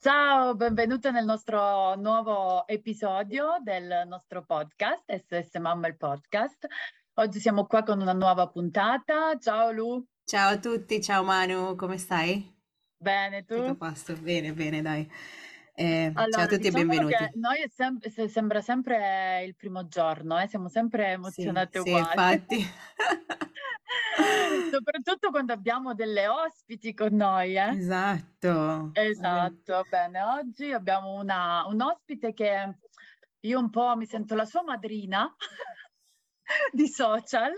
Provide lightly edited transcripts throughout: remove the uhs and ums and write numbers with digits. Ciao, benvenuta nel nostro nuovo episodio del nostro podcast, SOS Mamma il podcast. Oggi siamo qua con una nuova puntata. Ciao Lu! Ciao a tutti, ciao Manu, come stai? Bene, tu? Tutto a posto, bene, dai. Allora, ciao a tutti e benvenuti. Noi sembra sempre il primo giorno, siamo sempre emozionate uguali. Sì, infatti. Soprattutto quando abbiamo delle ospiti con noi. Esatto, bene, oggi abbiamo un ospite che io un po' mi sento la sua madrina di social.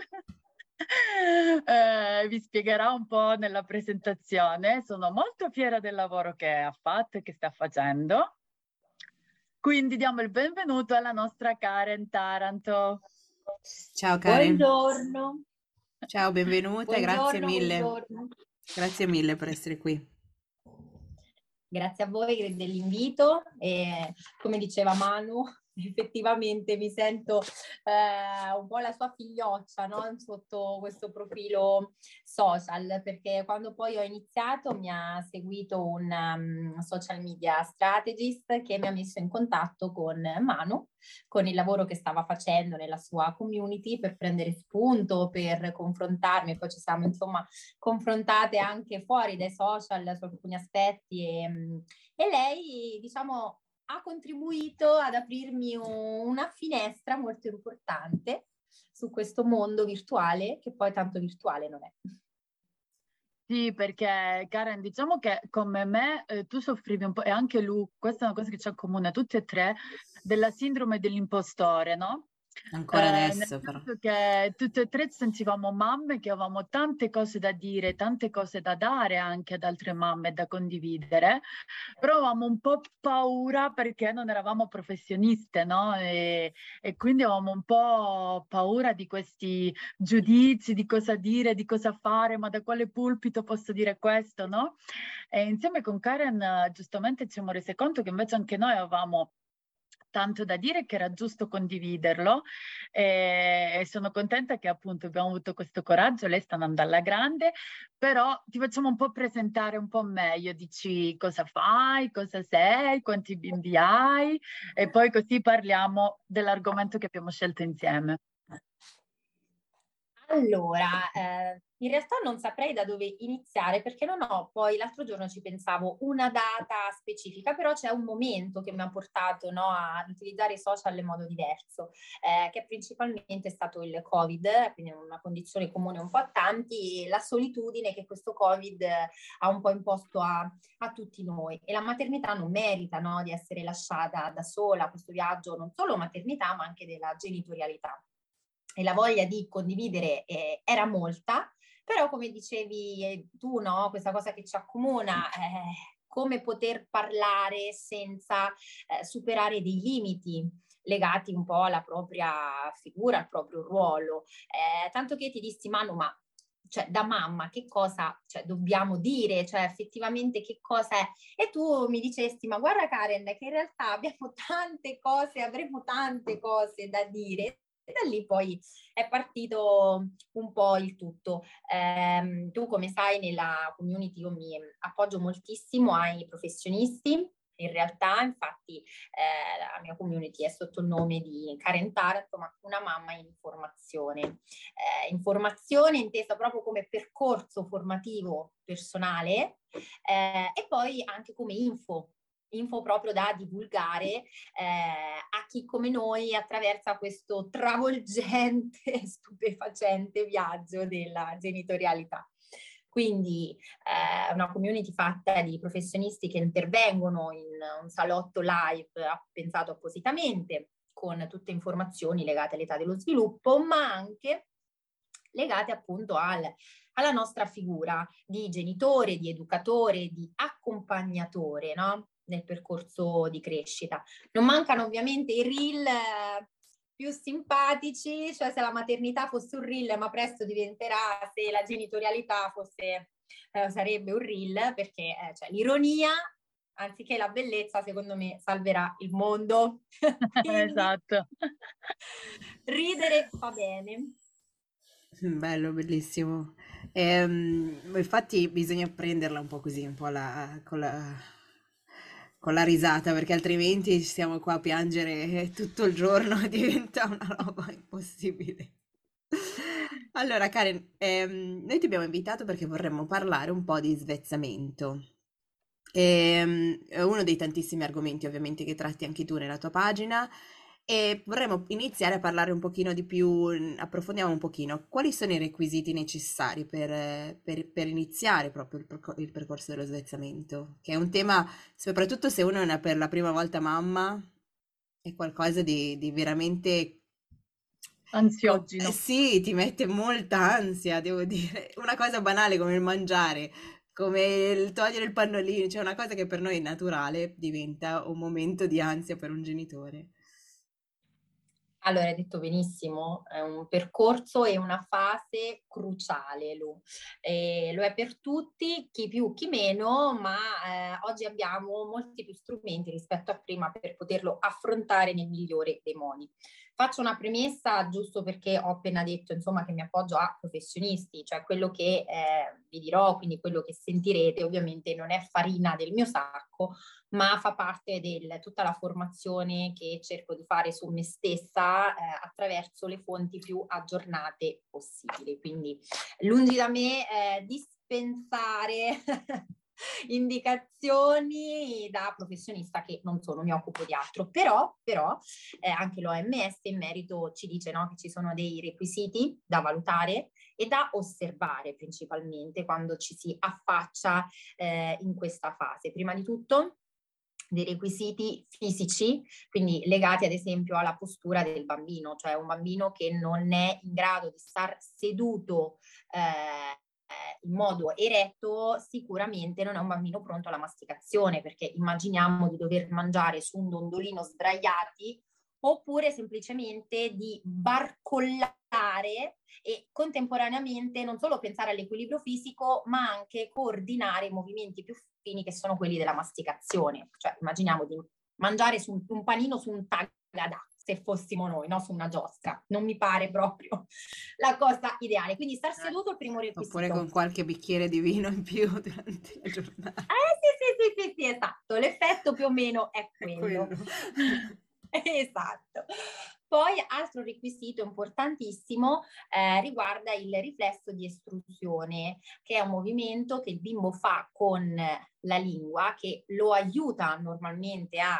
Vi spiegherà un po' nella presentazione. Sono molto fiera del lavoro che ha fatto e che sta facendo, quindi diamo il benvenuto alla nostra Karen Taranto. Ciao Karen. Buongiorno. Ciao, benvenuta, grazie mille. Grazie mille per essere qui. Grazie a voi dell'invito e, come diceva Manu, effettivamente mi sento un po' la sua figlioccia, no? Sotto questo profilo social, perché quando poi ho iniziato mi ha seguito un social media strategist che mi ha messo in contatto con Manu, con il lavoro che stava facendo nella sua community, per prendere spunto, per confrontarmi. Poi ci siamo insomma confrontate anche fuori dai social su alcuni aspetti e lei, diciamo, ha contribuito ad aprirmi una finestra molto importante su questo mondo virtuale, che poi tanto virtuale non è. Sì, perché Karen, diciamo che come me tu soffrivi un po', e anche Lu, questa è una cosa che c'è in comune, tutti e tre, della sindrome dell'impostore, no? Ancora adesso però. Che tutte e tre sentivamo mamme che avevamo tante cose da dire, tante cose da dare anche ad altre mamme, da condividere, però avevamo un po' paura perché non eravamo professioniste, no? E quindi avevamo un po' paura di questi giudizi, di cosa dire, di cosa fare, ma da quale pulpito posso dire questo, no? E insieme con Karen giustamente ci siamo rese conto che invece anche noi avevamo tanto da dire, che era giusto condividerlo, e sono contenta che appunto abbiamo avuto questo coraggio. Lei sta andando alla grande, però ti facciamo un po' presentare un po' meglio, dici cosa fai, cosa sei, quanti bimbi hai, e poi così parliamo dell'argomento che abbiamo scelto insieme. Allora, in realtà non saprei da dove iniziare, perché non ho, poi l'altro giorno ci pensavo, una data specifica, però c'è un momento che mi ha portato, no, ad utilizzare i social in modo diverso, che è principalmente stato il Covid, quindi una condizione comune un po' a tanti, e la solitudine che questo Covid ha un po' imposto a tutti noi. E la maternità non merita, no, di essere lasciata da sola, questo viaggio non solo maternità ma anche della genitorialità. E la voglia di condividere era molta, però come dicevi tu, no, questa cosa che ci accomuna, come poter parlare senza superare dei limiti legati un po' alla propria figura, al proprio ruolo, tanto che ti dissi Manu, ma cioè da mamma che cosa, cioè, dobbiamo dire, cioè effettivamente che cosa è? E tu mi dicesti, ma guarda Karen, che in realtà avremo tante cose da dire. E da lì poi è partito un po' il tutto. Tu come sai, nella community io mi appoggio moltissimo ai professionisti. In realtà, infatti, la mia community è sotto il nome di Karen Taranto, ma una mamma in formazione. Informazione intesa proprio come percorso formativo personale, e poi anche come info proprio da divulgare a chi come noi attraversa questo travolgente, stupefacente viaggio della genitorialità. Quindi una community fatta di professionisti che intervengono in un salotto live pensato appositamente, con tutte informazioni legate all'età dello sviluppo, ma anche legate appunto al alla nostra figura di genitore, di educatore, di accompagnatore, no? Nel percorso di crescita. Non mancano ovviamente i reel più simpatici, cioè se la maternità fosse un reel, ma presto diventerà, se la genitorialità fosse, sarebbe un reel, perché cioè, l'ironia, anziché la bellezza, secondo me salverà il mondo. Esatto. Ridere fa bene. Bello, bellissimo. Infatti bisogna prenderla un po' così, un po' con la risata, perché altrimenti siamo qua a piangere tutto il giorno, diventa una roba impossibile. Allora Karen, noi ti abbiamo invitato perché vorremmo parlare un po' di svezzamento. È uno dei tantissimi argomenti ovviamente che tratti anche tu nella tua pagina, e vorremmo iniziare a parlare un pochino di più, approfondiamo un pochino quali sono i requisiti necessari per iniziare proprio il percorso dello svezzamento, che è un tema, soprattutto se uno è per la prima volta mamma, è qualcosa di veramente ansiogeno. Sì, ti mette molta ansia, devo dire, una cosa banale come il mangiare, come il togliere il pannolino, cioè una cosa che per noi è naturale, diventa un momento di ansia per un genitore. Allora, hai detto benissimo, è un percorso e una fase cruciale, lo è per tutti, chi più chi meno, ma oggi abbiamo molti più strumenti rispetto a prima per poterlo affrontare nel migliore dei modi. Faccio una premessa giusto perché ho appena detto, insomma, che mi appoggio a professionisti, cioè quello che vi dirò, quindi quello che sentirete ovviamente non è farina del mio sacco, ma fa parte di tutta la formazione che cerco di fare su me stessa attraverso le fonti più aggiornate possibili. Quindi lungi da me dispensare indicazioni da professionista, che non sono, mi occupo di altro, però anche l'OMS in merito ci dice, no, che ci sono dei requisiti da valutare e da osservare principalmente quando ci si affaccia in questa fase. Prima di tutto dei requisiti fisici, quindi legati ad esempio alla postura del bambino, cioè un bambino che non è in grado di star seduto in modo eretto sicuramente non è un bambino pronto alla masticazione, perché immaginiamo di dover mangiare su un dondolino sdraiati oppure semplicemente di barcollare e contemporaneamente non solo pensare all'equilibrio fisico ma anche coordinare i movimenti più fini che sono quelli della masticazione, cioè immaginiamo di mangiare su un panino su un tagadà, se fossimo noi, no? Su una giostra, non mi pare proprio la cosa ideale, quindi star seduto è il primo requisito. Oppure con qualche bicchiere di vino in più durante la giornata. Sì, esatto, l'effetto più o meno è quello. Esatto. Poi altro requisito importantissimo riguarda il riflesso di estruzione, che è un movimento che il bimbo fa con la lingua, che lo aiuta normalmente a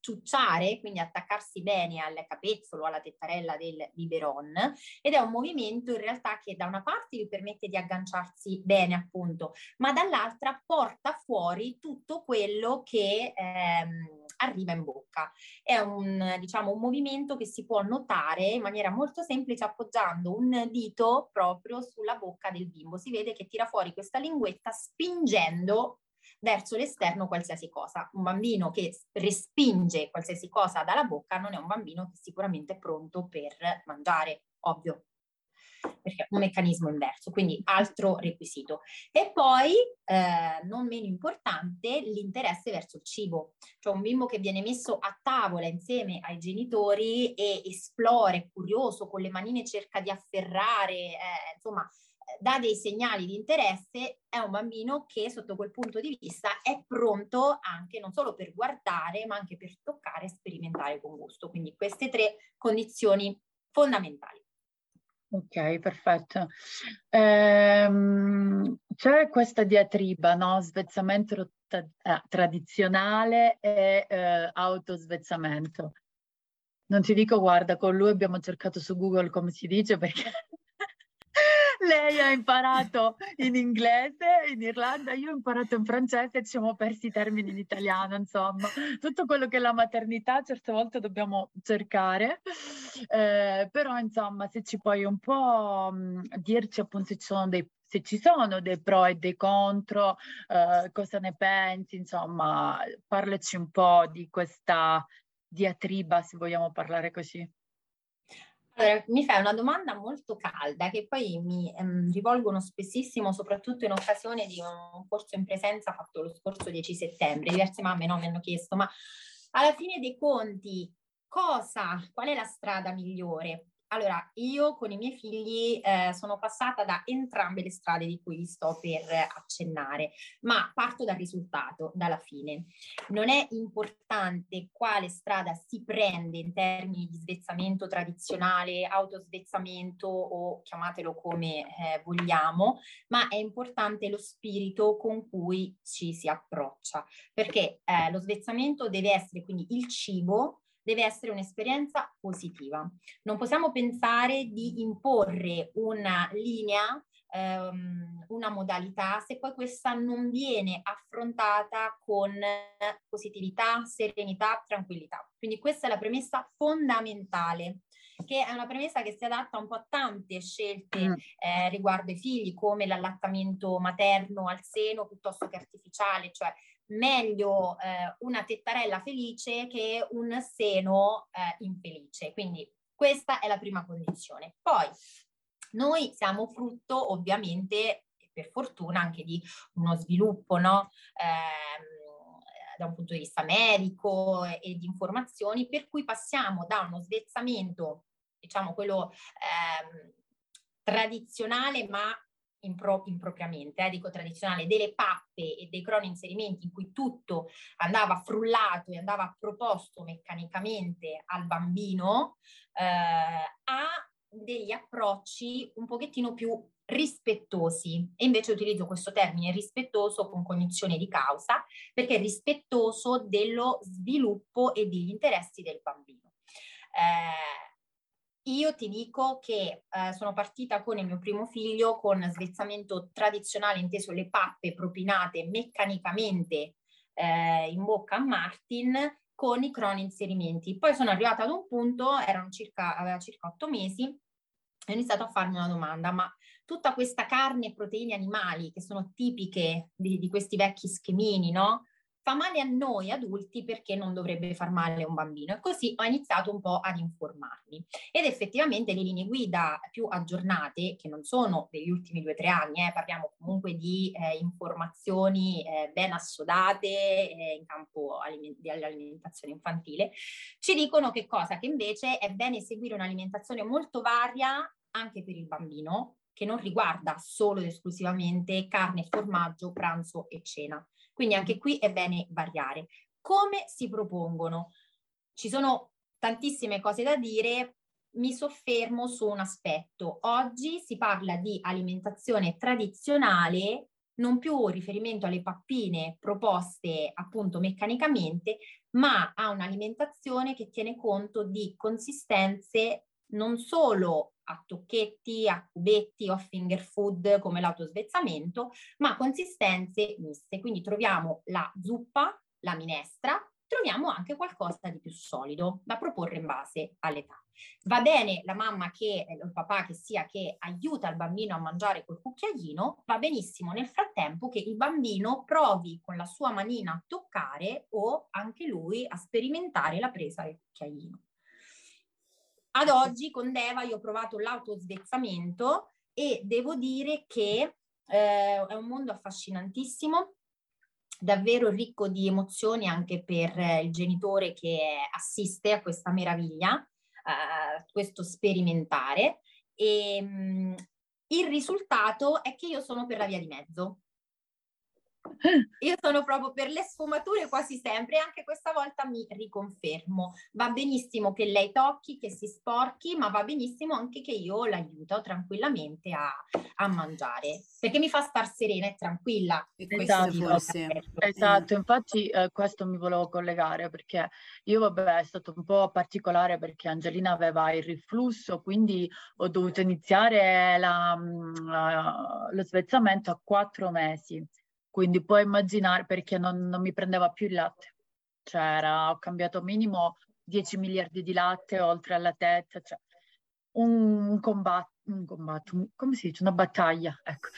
ciucciare, quindi attaccarsi bene al capezzolo, alla tettarella del biberon, ed è un movimento in realtà che da una parte gli permette di agganciarsi bene appunto, ma dall'altra porta fuori tutto quello che arriva in bocca. È un movimento che si può notare in maniera molto semplice appoggiando un dito proprio sulla bocca del bimbo, si vede che tira fuori questa linguetta spingendo verso l'esterno qualsiasi cosa. Un bambino che respinge qualsiasi cosa dalla bocca non è un bambino che è sicuramente pronto per mangiare, ovvio, perché è un meccanismo inverso, quindi altro requisito. E poi non meno importante l'interesse verso il cibo, cioè un bimbo che viene messo a tavola insieme ai genitori e esplora, è curioso, con le manine cerca di afferrare, insomma dà dei segnali di interesse, è un bambino che sotto quel punto di vista è pronto anche non solo per guardare ma anche per toccare e sperimentare con gusto, quindi queste tre condizioni fondamentali. Ok, perfetto. C'è questa diatriba, no? Svezzamento tradizionale e autosvezzamento. Non ti dico, guarda, con lui abbiamo cercato su Google come si dice perché Lei ha imparato in inglese, in Irlanda, io ho imparato in francese e ci siamo persi i termini in italiano, insomma. Tutto quello che è la maternità certe volte dobbiamo cercare, però insomma se ci puoi un po' dirci appunto se ci sono dei pro e dei contro, cosa ne pensi, insomma, parlaci un po' di questa diatriba, se vogliamo parlare così. Allora, mi fai una domanda molto calda che poi mi rivolgono spessissimo, soprattutto in occasione di un corso in presenza fatto lo scorso 10 settembre. Diverse mamme mi hanno chiesto, ma alla fine dei conti qual è la strada migliore? Allora, io con i miei figli sono passata da entrambe le strade di cui vi sto per accennare, ma parto dal risultato, dalla fine. Non è importante quale strada si prende in termini di svezzamento tradizionale, autosvezzamento o chiamatelo come vogliamo, ma è importante lo spirito con cui ci si approccia, perché lo svezzamento deve essere quindi il cibo, deve essere un'esperienza positiva. Non possiamo pensare di imporre una linea, una modalità, se poi questa non viene affrontata con positività, serenità, tranquillità. Quindi questa è la premessa fondamentale, che è una premessa che si adatta un po' a tante scelte riguardo ai figli, come l'allattamento materno al seno piuttosto che artificiale, cioè meglio una tettarella felice che un seno infelice. Quindi questa è la prima condizione. Poi noi siamo frutto ovviamente, per fortuna, anche di uno sviluppo, no? Da un punto di vista medico e di informazioni, per cui passiamo da uno svezzamento, diciamo quello tradizionale, ma impropriamente, dico tradizionale, delle pappe e dei cronoinserimenti in cui tutto andava frullato e andava proposto meccanicamente al bambino, a degli approcci un pochettino più rispettosi. E invece utilizzo questo termine rispettoso con cognizione di causa, perché è rispettoso dello sviluppo e degli interessi del bambino. Io ti dico che sono partita con il mio primo figlio con svezzamento tradizionale, inteso le pappe propinate meccanicamente in bocca a Martin, con i cronoinserimenti. Poi sono arrivata ad un punto, aveva circa 8 mesi, e ho iniziato a farmi una domanda, ma tutta questa carne e proteine animali che sono tipiche di questi vecchi schemini, no? Fa male a noi adulti, perché non dovrebbe far male a un bambino? E così ho iniziato un po' ad informarmi, ed effettivamente le linee guida più aggiornate, che non sono degli ultimi 2 o 3 anni, parliamo comunque di informazioni ben assodate in campo dell'alimentazione infantile, ci dicono che cosa? Che invece è bene seguire un'alimentazione molto varia anche per il bambino, che non riguarda solo ed esclusivamente carne, formaggio, pranzo e cena. Quindi anche qui è bene variare. Come si propongono? Ci sono tantissime cose da dire, mi soffermo su un aspetto. Oggi si parla di alimentazione tradizionale, non più riferimento alle pappine proposte appunto meccanicamente, ma a un'alimentazione che tiene conto di consistenze non solo a tocchetti, a cubetti o a finger food come l'autosvezzamento, ma consistenze miste. Quindi troviamo la zuppa, la minestra, troviamo anche qualcosa di più solido da proporre in base all'età. Va bene la mamma che, o il papà che sia, che aiuta il bambino a mangiare col cucchiaino, va benissimo nel frattempo che il bambino provi con la sua manina a toccare o anche lui a sperimentare la presa del cucchiaino. Ad oggi con Deva io ho provato l'autosvezzamento e devo dire che è un mondo affascinantissimo, davvero ricco di emozioni anche per il genitore che assiste a questa meraviglia, a questo sperimentare. E il risultato è che io sono per la via di mezzo. Io sono proprio per le sfumature quasi sempre e anche questa volta mi riconfermo. Va benissimo che lei tocchi, che si sporchi, ma va benissimo anche che io l'aiuto tranquillamente a mangiare, perché mi fa star serena e tranquilla. Esatto, sì. Esatto. Infatti questo mi volevo collegare, perché io vabbè è stato un po' particolare perché Angelina aveva il riflusso, quindi ho dovuto iniziare lo svezzamento a 4 mesi. Quindi puoi immaginare, perché non mi prendeva più il latte, cioè ho cambiato minimo 10 miliardi di latte oltre alla testa, cioè come si dice, una battaglia, ecco.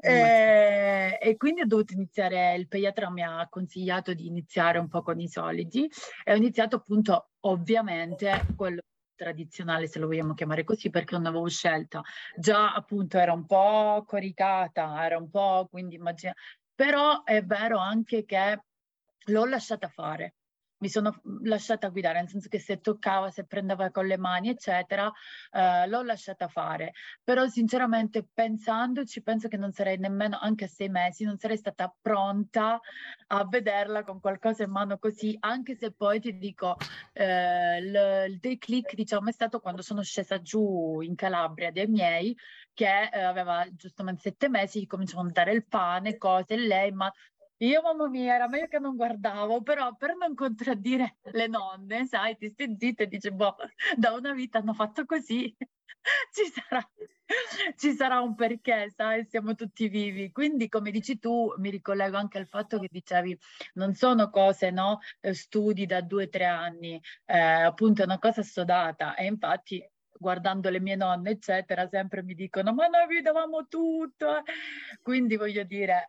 E quindi ho dovuto iniziare, il pediatra mi ha consigliato di iniziare un po' con i solidi e ho iniziato appunto ovviamente quello tradizionale, se lo vogliamo chiamare così, perché non avevo scelta, già appunto era un po' coricata, era un po', quindi immagina, però è vero anche che l'ho lasciata fare, mi sono lasciata guidare, nel senso che se toccava, se prendeva con le mani eccetera, l'ho lasciata fare, però sinceramente pensandoci penso che non sarei nemmeno, anche a 6 mesi, non sarei stata pronta a vederla con qualcosa in mano così, anche se poi ti dico il declic diciamo è stato quando sono scesa giù in Calabria dai miei, che aveva giustamente 7 mesi, gli cominciavano a dare il pane, cose, lei ma... Io, mamma mia, era meglio che non guardavo, però per non contraddire le nonne, sai, ti stai zitta e dici, boh, da una vita hanno fatto così, ci sarà un perché, sai, siamo tutti vivi. Quindi, come dici tu, mi ricollego anche al fatto che dicevi, non sono cose, no, studi da 2 o 3 anni, appunto è una cosa assodata, e infatti... guardando le mie nonne eccetera sempre mi dicono ma noi vi davamo tutto, quindi voglio dire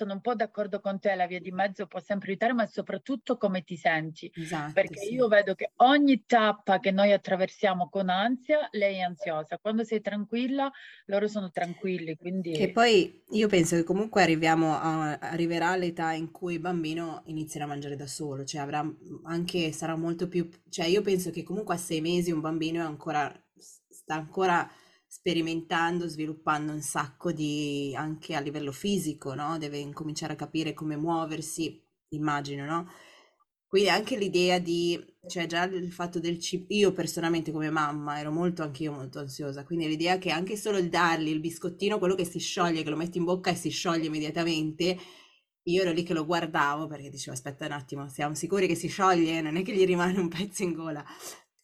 sono un po' d'accordo con te, la via di mezzo può sempre aiutare, ma soprattutto come ti senti. Esatto, perché sì. Io vedo che ogni tappa che noi attraversiamo con ansia, lei è ansiosa, quando sei tranquilla loro sono tranquilli, quindi... Che poi io penso che comunque arriverà l'età in cui il bambino inizierà a mangiare da solo, cioè sarà molto più, cioè io penso che comunque a 6 mesi un bambino sta ancora sperimentando, sviluppando un sacco di, anche a livello fisico, no? Deve incominciare a capire come muoversi, immagino, no? Quindi anche l'idea di, cioè già il fatto del cibo, io personalmente come mamma ero anch'io molto ansiosa, quindi l'idea che anche solo il dargli il biscottino, quello che si scioglie, che lo metti in bocca e si scioglie immediatamente, io ero lì che lo guardavo perché dicevo aspetta un attimo, siamo sicuri che si scioglie, non è che gli rimane un pezzo in gola.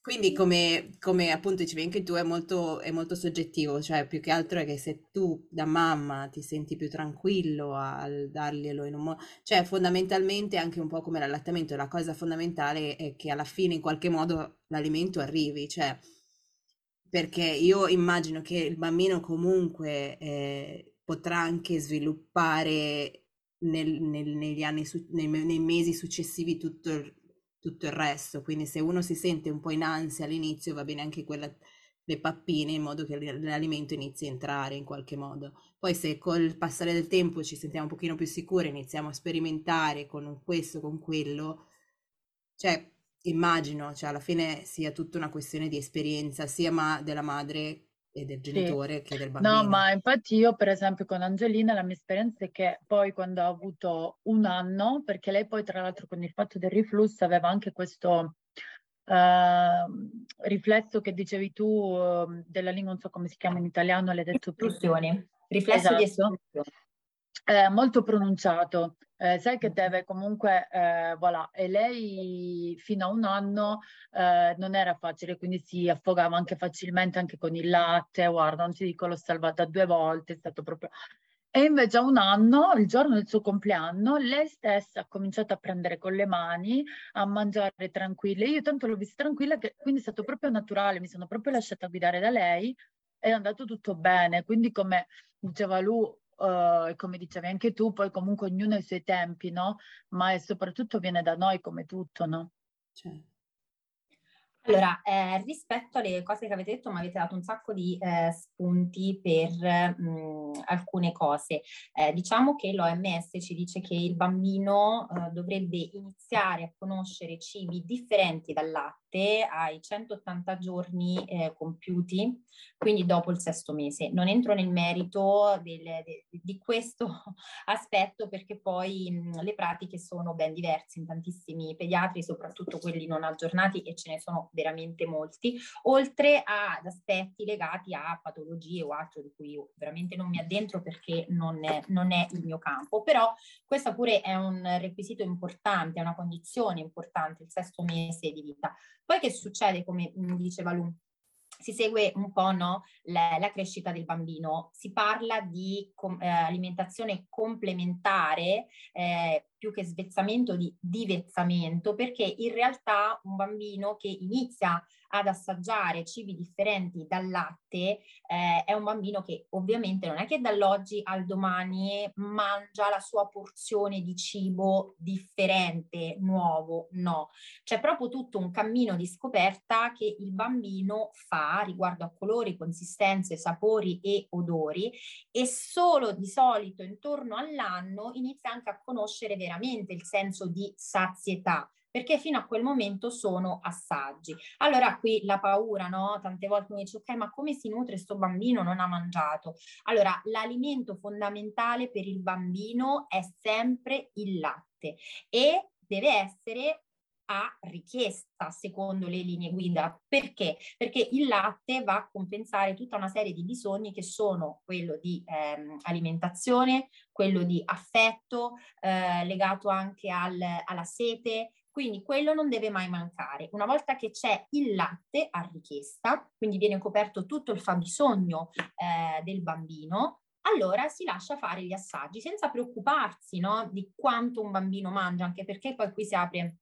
Quindi come appunto dicevi anche tu è molto soggettivo, cioè più che altro è che se tu da mamma ti senti più tranquillo al darglielo in un modo, cioè fondamentalmente anche un po' come l'allattamento, la cosa fondamentale è che alla fine in qualche modo l'alimento arrivi, cioè perché io immagino che il bambino comunque potrà anche sviluppare nei mesi successivi tutto il resto, quindi se uno si sente un po' in ansia all'inizio va bene anche le pappine, in modo che l'alimento inizi a entrare in qualche modo. Poi se col passare del tempo ci sentiamo un pochino più sicure, iniziamo a sperimentare con questo, con quello, cioè immagino, cioè alla fine sia tutta una questione di esperienza sia della madre e del genitore, sì, che del bambino. No, ma infatti io per esempio con Angelina la mia esperienza è che poi quando ha avuto 1 anno, perché lei poi tra l'altro con il fatto del riflusso aveva anche questo riflesso che dicevi tu della lingua, non so come si chiama in italiano, l'hai detto tu? Riflesso di espulsione. Molto pronunciato, sai che deve comunque, voilà, e lei fino a 1 anno non era facile, quindi si affogava anche facilmente anche con il latte, guarda, non ti dico, l'ho salvata 2 volte, è stato proprio... E invece a 1 anno, il giorno del suo compleanno, lei stessa ha cominciato a prendere con le mani, a mangiare tranquilla, io tanto l'ho vista tranquilla, quindi è stato proprio naturale, mi sono proprio lasciata guidare da lei, è andato tutto bene, quindi come diceva lui, come dicevi anche tu, poi comunque ognuno ha i suoi tempi, no? Ma soprattutto viene da noi come tutto, no? Certo. Allora, rispetto alle cose che avete detto, mi avete dato un sacco di spunti per alcune cose. Diciamo che l'OMS ci dice che il bambino dovrebbe iniziare a conoscere cibi differenti dal latte morte ai 180 giorni compiuti, quindi dopo il sesto mese. Non entro nel merito di questo aspetto, perché poi le pratiche sono ben diverse in tantissimi pediatri, soprattutto quelli non aggiornati, e ce ne sono veramente molti, oltre ad aspetti legati a patologie o altro di cui io veramente non mi addentro perché non è il mio campo. Però questo pure è un requisito importante, è una condizione importante, il sesto mese di vita. Poi che succede, come diceva lui? Si segue un po', no, la crescita del bambino. Si parla di alimentazione complementare, più che svezzamento, di divezzamento, perché in realtà un bambino che inizia ad assaggiare cibi differenti dal latte è un bambino che ovviamente non è che dall'oggi al domani mangia la sua porzione di cibo differente, nuovo, no. C'è proprio tutto un cammino di scoperta che il bambino fa riguardo a colori, consistenze, sapori e odori, e solo di solito intorno all'anno inizia anche a conoscere veramente il senso di sazietà, perché fino a quel momento sono assaggi. Allora qui la paura, no? Tante volte mi dice, ok, ma come si nutre sto bambino, non ha mangiato? Allora, l'alimento fondamentale per il bambino è sempre il latte e deve essere a richiesta secondo le linee guida. Perché? Perché il latte va a compensare tutta una serie di bisogni che sono quello di alimentazione, quello di affetto, legato anche alla sete. Quindi quello non deve mai mancare. Una volta che c'è il latte a richiesta, quindi viene coperto tutto il fabbisogno del bambino, allora si lascia fare gli assaggi senza preoccuparsi, no, di quanto un bambino mangia, anche perché poi qui si apre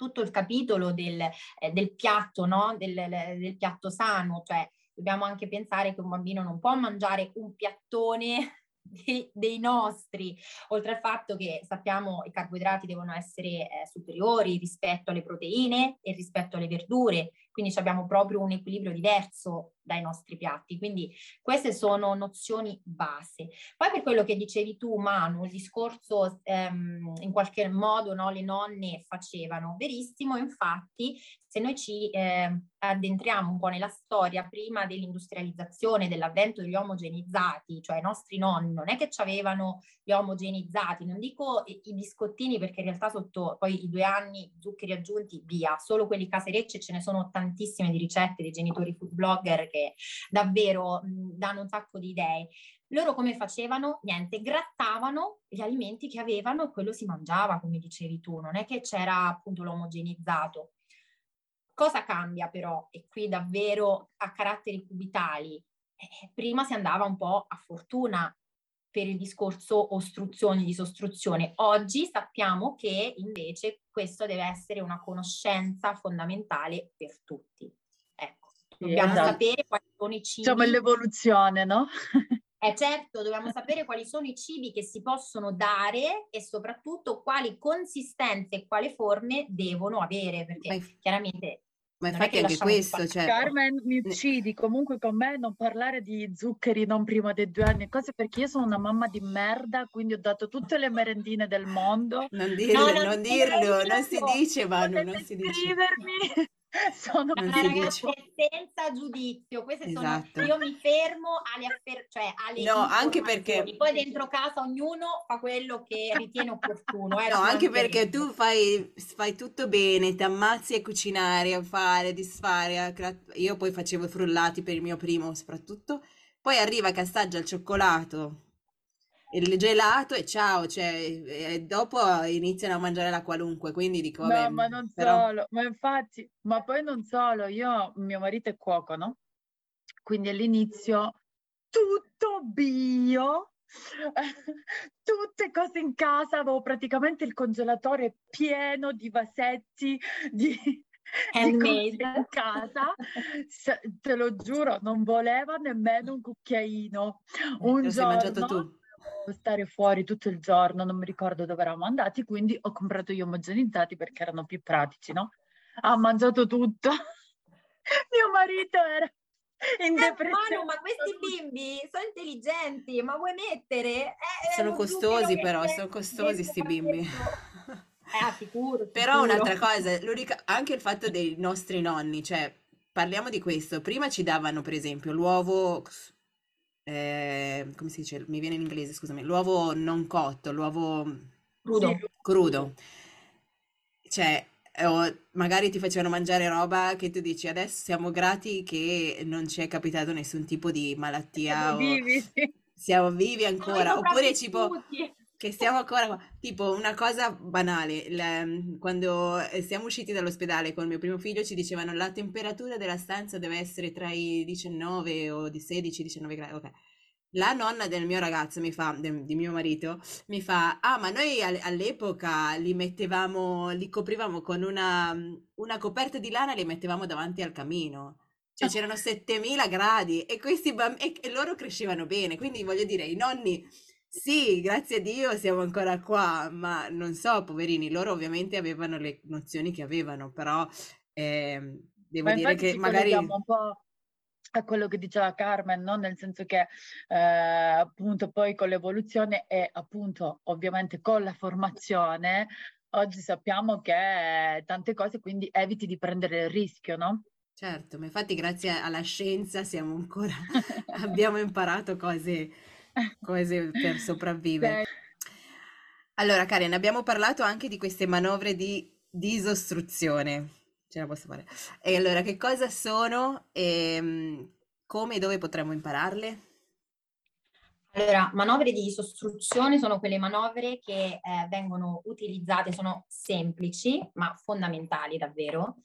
tutto il capitolo del piatto, no? del piatto sano, cioè dobbiamo anche pensare che un bambino non può mangiare un piattone dei nostri, oltre al fatto che sappiamo i carboidrati devono essere superiori rispetto alle proteine e rispetto alle verdure, quindi abbiamo proprio un equilibrio diverso dai nostri piatti. Quindi queste sono nozioni base. Poi per quello che dicevi tu, Manu, il discorso in qualche modo, no, le nonne facevano, verissimo. Infatti se noi ci addentriamo un po' nella storia prima dell'industrializzazione, dell'avvento degli omogenizzati, cioè i nostri nonni non è che ci avevano gli omogenizzati, non dico i biscottini perché in realtà sotto poi i 2 anni zuccheri aggiunti via, solo quelli caserecci, ce ne sono tantissime di ricette dei genitori food blogger che davvero danno un sacco di idee. Loro come facevano? Niente, grattavano gli alimenti che avevano e quello si mangiava, come dicevi tu, non è che c'era appunto l'omogenizzato. Cosa cambia però? E qui davvero a caratteri cubitali, prima si andava un po' a fortuna per il discorso ostruzione, disostruzione. Oggi sappiamo che invece questo deve essere una conoscenza fondamentale per tutti. Dobbiamo sapere quali sono i cibi. Diciamo l'evoluzione, no? Certo, dobbiamo sapere quali sono i cibi che si possono dare e soprattutto quali consistenze e quali forme devono avere, perché chiaramente... Ma infatti anche questo, cioè... Carmen, mi uccidi, comunque con me non parlare di zuccheri non prima dei 2 anni, cose, perché io sono una mamma di merda, quindi ho dato tutte le merendine del mondo. Non dirlo, no, non dirlo, non si dice, Manu, potete non si dice. Scrivermi. Sono ragazze senza giudizio, queste esatto. Sono io mi fermo alle no, anche perché poi dentro casa ognuno fa quello che ritiene opportuno, no, anche perché tu fai tutto bene, ti ammazzi a cucinare, a fare, disfare, io poi facevo i frullati per il mio primo soprattutto, poi arriva che assaggia il cioccolato, il gelato e ciao, cioè, e dopo iniziano a mangiare la qualunque, quindi dico vabbè, no, ma non però... solo, ma infatti, ma poi non solo, io, mio marito è cuoco, no? Quindi all'inizio tutto bio, tutte cose in casa, avevo praticamente il congelatore pieno di vasetti, di in casa, te lo giuro, non voleva nemmeno un cucchiaino. Un lo giorno sei mangiato tu. Stare fuori tutto il giorno, non mi ricordo dove eravamo andati, quindi ho comprato gli omogenizzati perché erano più pratici, no? Ha mangiato tutto. Mio marito era in depressione. Manu, ma questi bimbi sono intelligenti, ma vuoi mettere? Sono costosi però, sono costosi sti bimbi. Sicuro. Però un'altra cosa, anche il fatto dei nostri nonni, cioè parliamo di questo, prima ci davano per esempio l'uovo, come si dice, mi viene in inglese, scusami, l'uovo non cotto, l'uovo crudo. Cioè, o magari ti facevano mangiare roba che tu dici adesso siamo grati che non ci è capitato nessun tipo di malattia, siamo vivi ancora, oppure tipo che siamo ancora qua. Tipo una cosa banale, quando siamo usciti dall'ospedale con mio primo figlio ci dicevano la temperatura della stanza deve essere tra i 19 o di 16 19 gradi, ok. La nonna del mio ragazzo di mio marito, mi fa: ah, ma noi all'epoca li coprivamo con una coperta di lana e li mettevamo davanti al camino. Cioè c'erano 7000 gradi e questi e loro crescevano bene. Quindi voglio dire, i nonni, sì, grazie a Dio siamo ancora qua, ma non so, poverini, loro ovviamente avevano le nozioni che avevano, però devo dire che magari... a quello che diceva Carmen, no? Nel senso che appunto poi con l'evoluzione e appunto ovviamente con la formazione oggi sappiamo che tante cose, quindi eviti di prendere il rischio, no? Certo, ma infatti grazie alla scienza siamo ancora abbiamo imparato cose per sopravvivere. Sì. Allora Karen, abbiamo parlato anche di queste manovre di disostruzione. Ce la posso fare. E allora, che cosa sono e come e dove potremmo impararle? Allora, manovre di disostruzione sono quelle manovre che vengono utilizzate, sono semplici ma fondamentali davvero,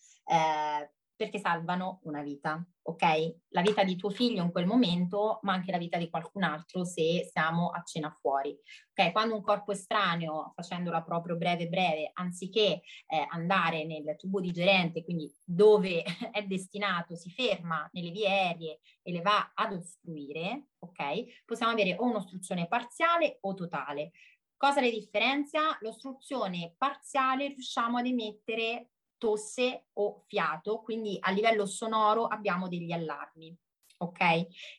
perché salvano una vita, ok? La vita di tuo figlio in quel momento, ma anche la vita di qualcun altro se siamo a cena fuori, ok? Quando un corpo estraneo, facendola proprio breve, anziché andare nel tubo digerente, quindi dove è destinato, si ferma nelle vie aeree e le va ad ostruire, ok? Possiamo avere o un'ostruzione parziale o totale. Cosa le differenzia? L'ostruzione parziale riusciamo ad emettere tosse o fiato, quindi a livello sonoro abbiamo degli allarmi, ok?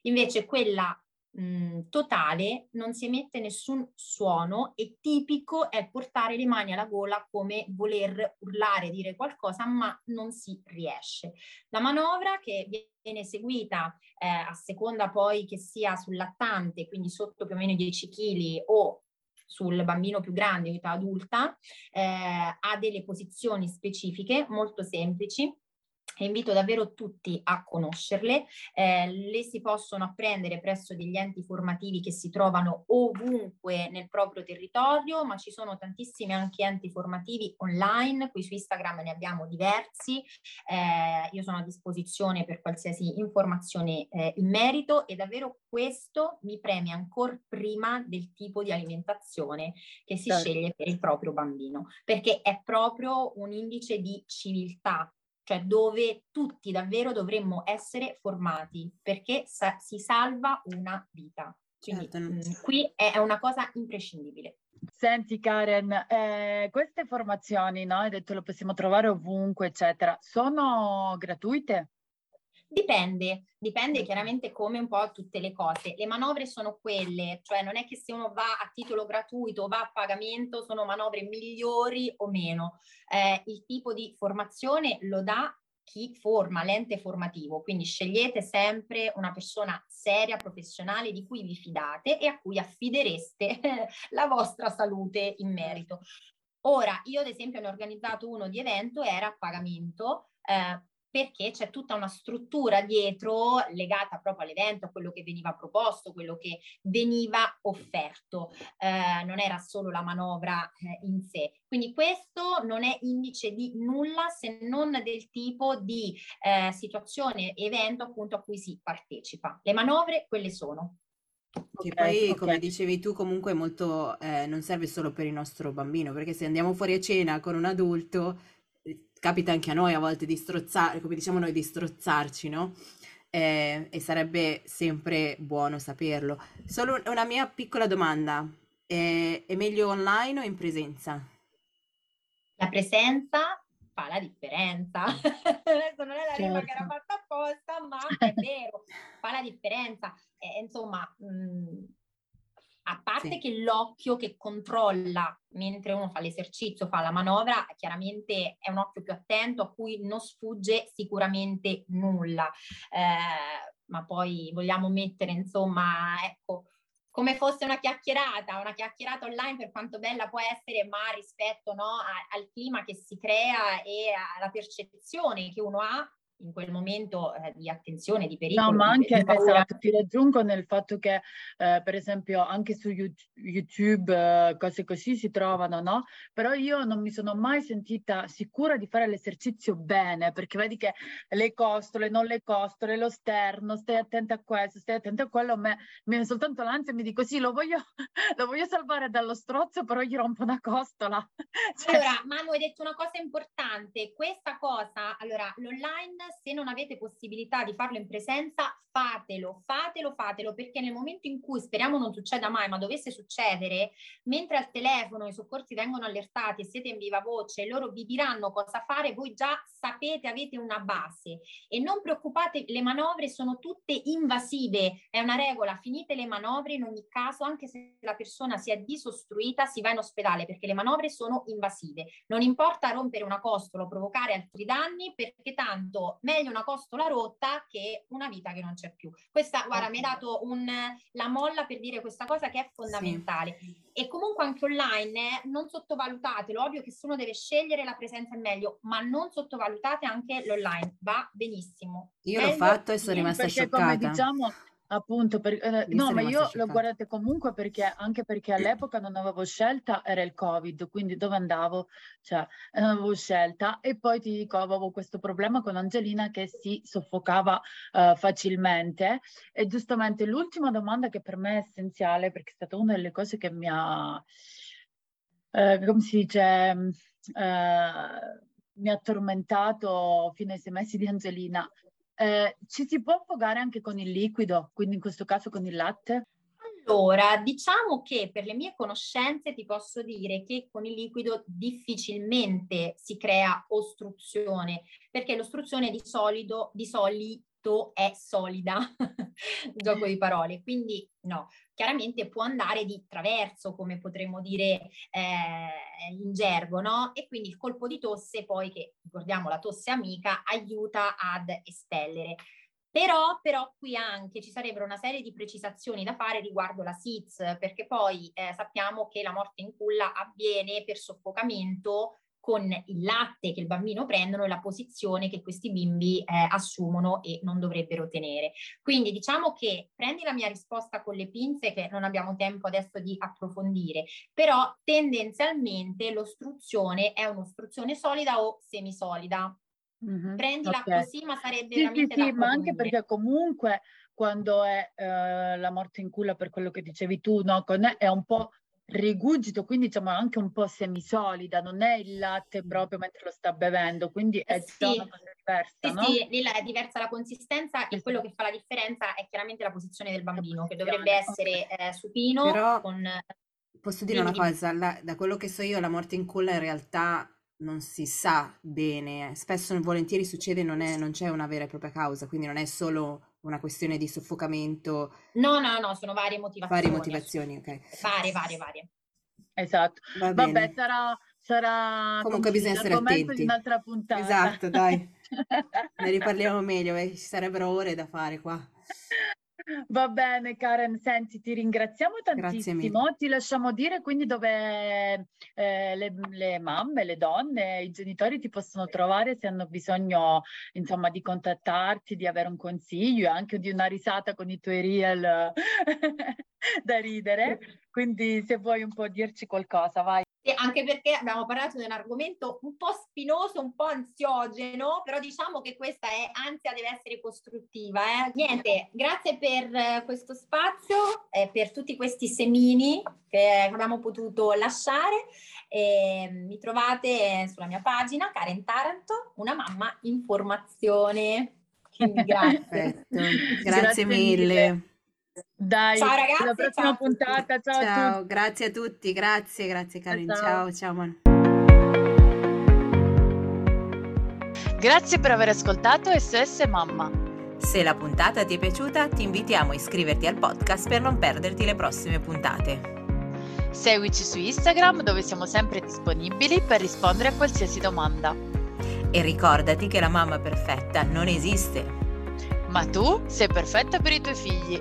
Invece quella totale non si emette nessun suono e tipico è portare le mani alla gola come voler urlare, dire qualcosa, ma non si riesce. La manovra che viene seguita a seconda poi che sia sul lattante, quindi sotto più o meno 10 kg o sul bambino più grande, età adulta, ha delle posizioni specifiche molto semplici e invito davvero tutti a conoscerle. Le si possono apprendere presso degli enti formativi che si trovano ovunque nel proprio territorio, ma ci sono tantissimi anche enti formativi online, qui su Instagram ne abbiamo diversi, io sono a disposizione per qualsiasi informazione in merito e davvero questo mi premia ancora prima del tipo di alimentazione che si sceglie per il proprio bambino, perché è proprio un indice di civiltà, cioè dove tutti davvero dovremmo essere formati, perché si salva una vita. Quindi qui è una cosa imprescindibile. Senti Karen, queste formazioni, no? Hai detto lo possiamo trovare ovunque, eccetera, sono gratuite? Dipende chiaramente come un po' tutte le cose. Le manovre sono quelle, cioè non è che se uno va a titolo gratuito, va a pagamento, sono manovre migliori o meno. Il tipo di formazione lo dà chi forma, l'ente formativo, quindi scegliete sempre una persona seria, professionale, di cui vi fidate e a cui affidereste la vostra salute in merito. Ora, io ad esempio ne ho organizzato uno di evento, era a pagamento, perché c'è tutta una struttura dietro legata proprio all'evento, a quello che veniva proposto, quello che veniva offerto. Non era solo la manovra in sé. Quindi questo non è indice di nulla se non del tipo di situazione, evento appunto a cui si partecipa. Le manovre quelle sono. Che poi, come dicevi tu, comunque molto non serve solo per il nostro bambino, perché se andiamo fuori a cena con un adulto... Capita anche a noi a volte di strozzare, come diciamo noi, di strozzarci, no? E sarebbe sempre buono saperlo. Solo una mia piccola domanda, è meglio online o in presenza? La presenza fa la differenza. Adesso non è la rima che era fatta apposta, ma è vero, fa la differenza. Insomma... A parte sì, che l'occhio che controlla mentre uno fa l'esercizio, fa la manovra, chiaramente è un occhio più attento a cui non sfugge sicuramente nulla, ma poi vogliamo mettere, insomma, ecco, come fosse una chiacchierata online per quanto bella può essere, ma rispetto, no, al clima che si crea e alla percezione che uno ha in quel momento di attenzione, di pericolo. No, ma anche, esatto, ti raggiungo nel fatto che per esempio anche su YouTube cose così si trovano, no? Però io non mi sono mai sentita sicura di fare l'esercizio bene, perché vedi che le costole, non le costole, lo sterno, stai attenta a questo, stai attenta a quello, mi viene soltanto l'ansia e mi dico sì, lo voglio salvare dallo strozzo, però gli rompo una costola. Cioè... Allora, Manu, hai detto una cosa importante, questa cosa, allora, l'online, se non avete possibilità di farlo in presenza, fatelo, perché nel momento in cui, speriamo non succeda mai, ma dovesse succedere, mentre al telefono i soccorsi vengono allertati e siete in viva voce, loro vi diranno cosa fare, voi già sapete, avete una base, e non preoccupate, le manovre sono tutte invasive, è una regola, finite le manovre in ogni caso, anche se la persona si è disostruita, si va in ospedale, perché le manovre sono invasive, non importa rompere una costola o provocare altri danni, perché tanto meglio una costola rotta che una vita che non c'è più. Questa, guarda, mi ha dato la molla per dire questa cosa che è fondamentale. Sì. E comunque anche online non sottovalutatelo, ovvio che se uno deve scegliere la presenza è meglio, ma non sottovalutate anche l'online, va benissimo. Io l'ho fatto e sono rimasta scioccata. Come diciamo... Appunto, no, ma io l'ho guardata comunque perché, anche perché all'epoca non avevo scelta, era il Covid, quindi dove andavo? Cioè, non avevo scelta, e poi ti dico, avevo questo problema con Angelina che si soffocava facilmente, e giustamente l'ultima domanda che per me è essenziale, perché è stata una delle cose che mi ha, come si dice, mi ha tormentato fino ai 6 mesi di Angelina. Ci si può affogare anche con il liquido, quindi in questo caso con il latte? Allora, diciamo che per le mie conoscenze ti posso dire che con il liquido difficilmente si crea ostruzione, perché l'ostruzione di solito è solida, gioco di parole, quindi no, chiaramente può andare di traverso, come potremmo dire in gergo, no? E quindi il colpo di tosse poi, che ricordiamo la tosse amica, aiuta ad espellere. Però qui anche ci sarebbero una serie di precisazioni da fare riguardo la SIDS, perché poi sappiamo che la morte in culla avviene per soffocamento con il latte che il bambino prendono e la posizione che questi bimbi assumono e non dovrebbero tenere. Quindi diciamo che prendi la mia risposta con le pinze, che non abbiamo tempo adesso di approfondire, però tendenzialmente l'ostruzione è un'ostruzione solida o semisolida. Mm-hmm, prendila okay, così, ma sarebbe veramente sì, ma anche perché comunque quando è la morte in culla, per quello che dicevi tu, no, è un po' rigugito, quindi diciamo anche un po' semisolida, non è il latte proprio mentre lo sta bevendo, quindi è già una cosa diversa, no? Sì, è diversa la consistenza, e quello che fa la differenza è chiaramente la posizione del bambino, che dovrebbe essere supino. Però posso dire una cosa, da quello che so io la morte in culla in realtà non si sa bene, spesso e volentieri succede, non c'è una vera e propria causa, quindi non è solo una questione di soffocamento. No, sono varie motivazioni. Ok. Varie. Esatto. Vabbè, sarà comunque bisogna essere attenti. Un'altra puntata. Esatto, dai. Ne riparliamo meglio, ci sarebbero ore da fare qua. Va bene Karen, senti, ti ringraziamo tantissimo, ti lasciamo dire quindi dove le mamme, le donne, i genitori ti possono trovare se hanno bisogno, insomma, di contattarti, di avere un consiglio, anche di una risata con i tuoi reel da ridere, quindi se vuoi un po' dirci qualcosa, vai. Anche perché abbiamo parlato di un argomento un po' spinoso, un po' ansiogeno, però diciamo che questa ansia deve essere costruttiva. Niente, grazie per questo spazio, per tutti questi semini che abbiamo potuto lasciare. Mi trovate sulla mia pagina, Karen Taranto, una mamma in formazione. Quindi grazie. grazie mille. Dai, ciao ragazzi, alla prossima puntata, ciao a tutti. Grazie a tutti, grazie Karen, ciao Manu. Grazie per aver ascoltato SOS Mamma. Se la puntata ti è piaciuta, ti invitiamo a iscriverti al podcast per non perderti le prossime puntate. Seguici su Instagram, dove siamo sempre disponibili per rispondere a qualsiasi domanda. E ricordati che la mamma perfetta non esiste. Ma tu sei perfetta per i tuoi figli.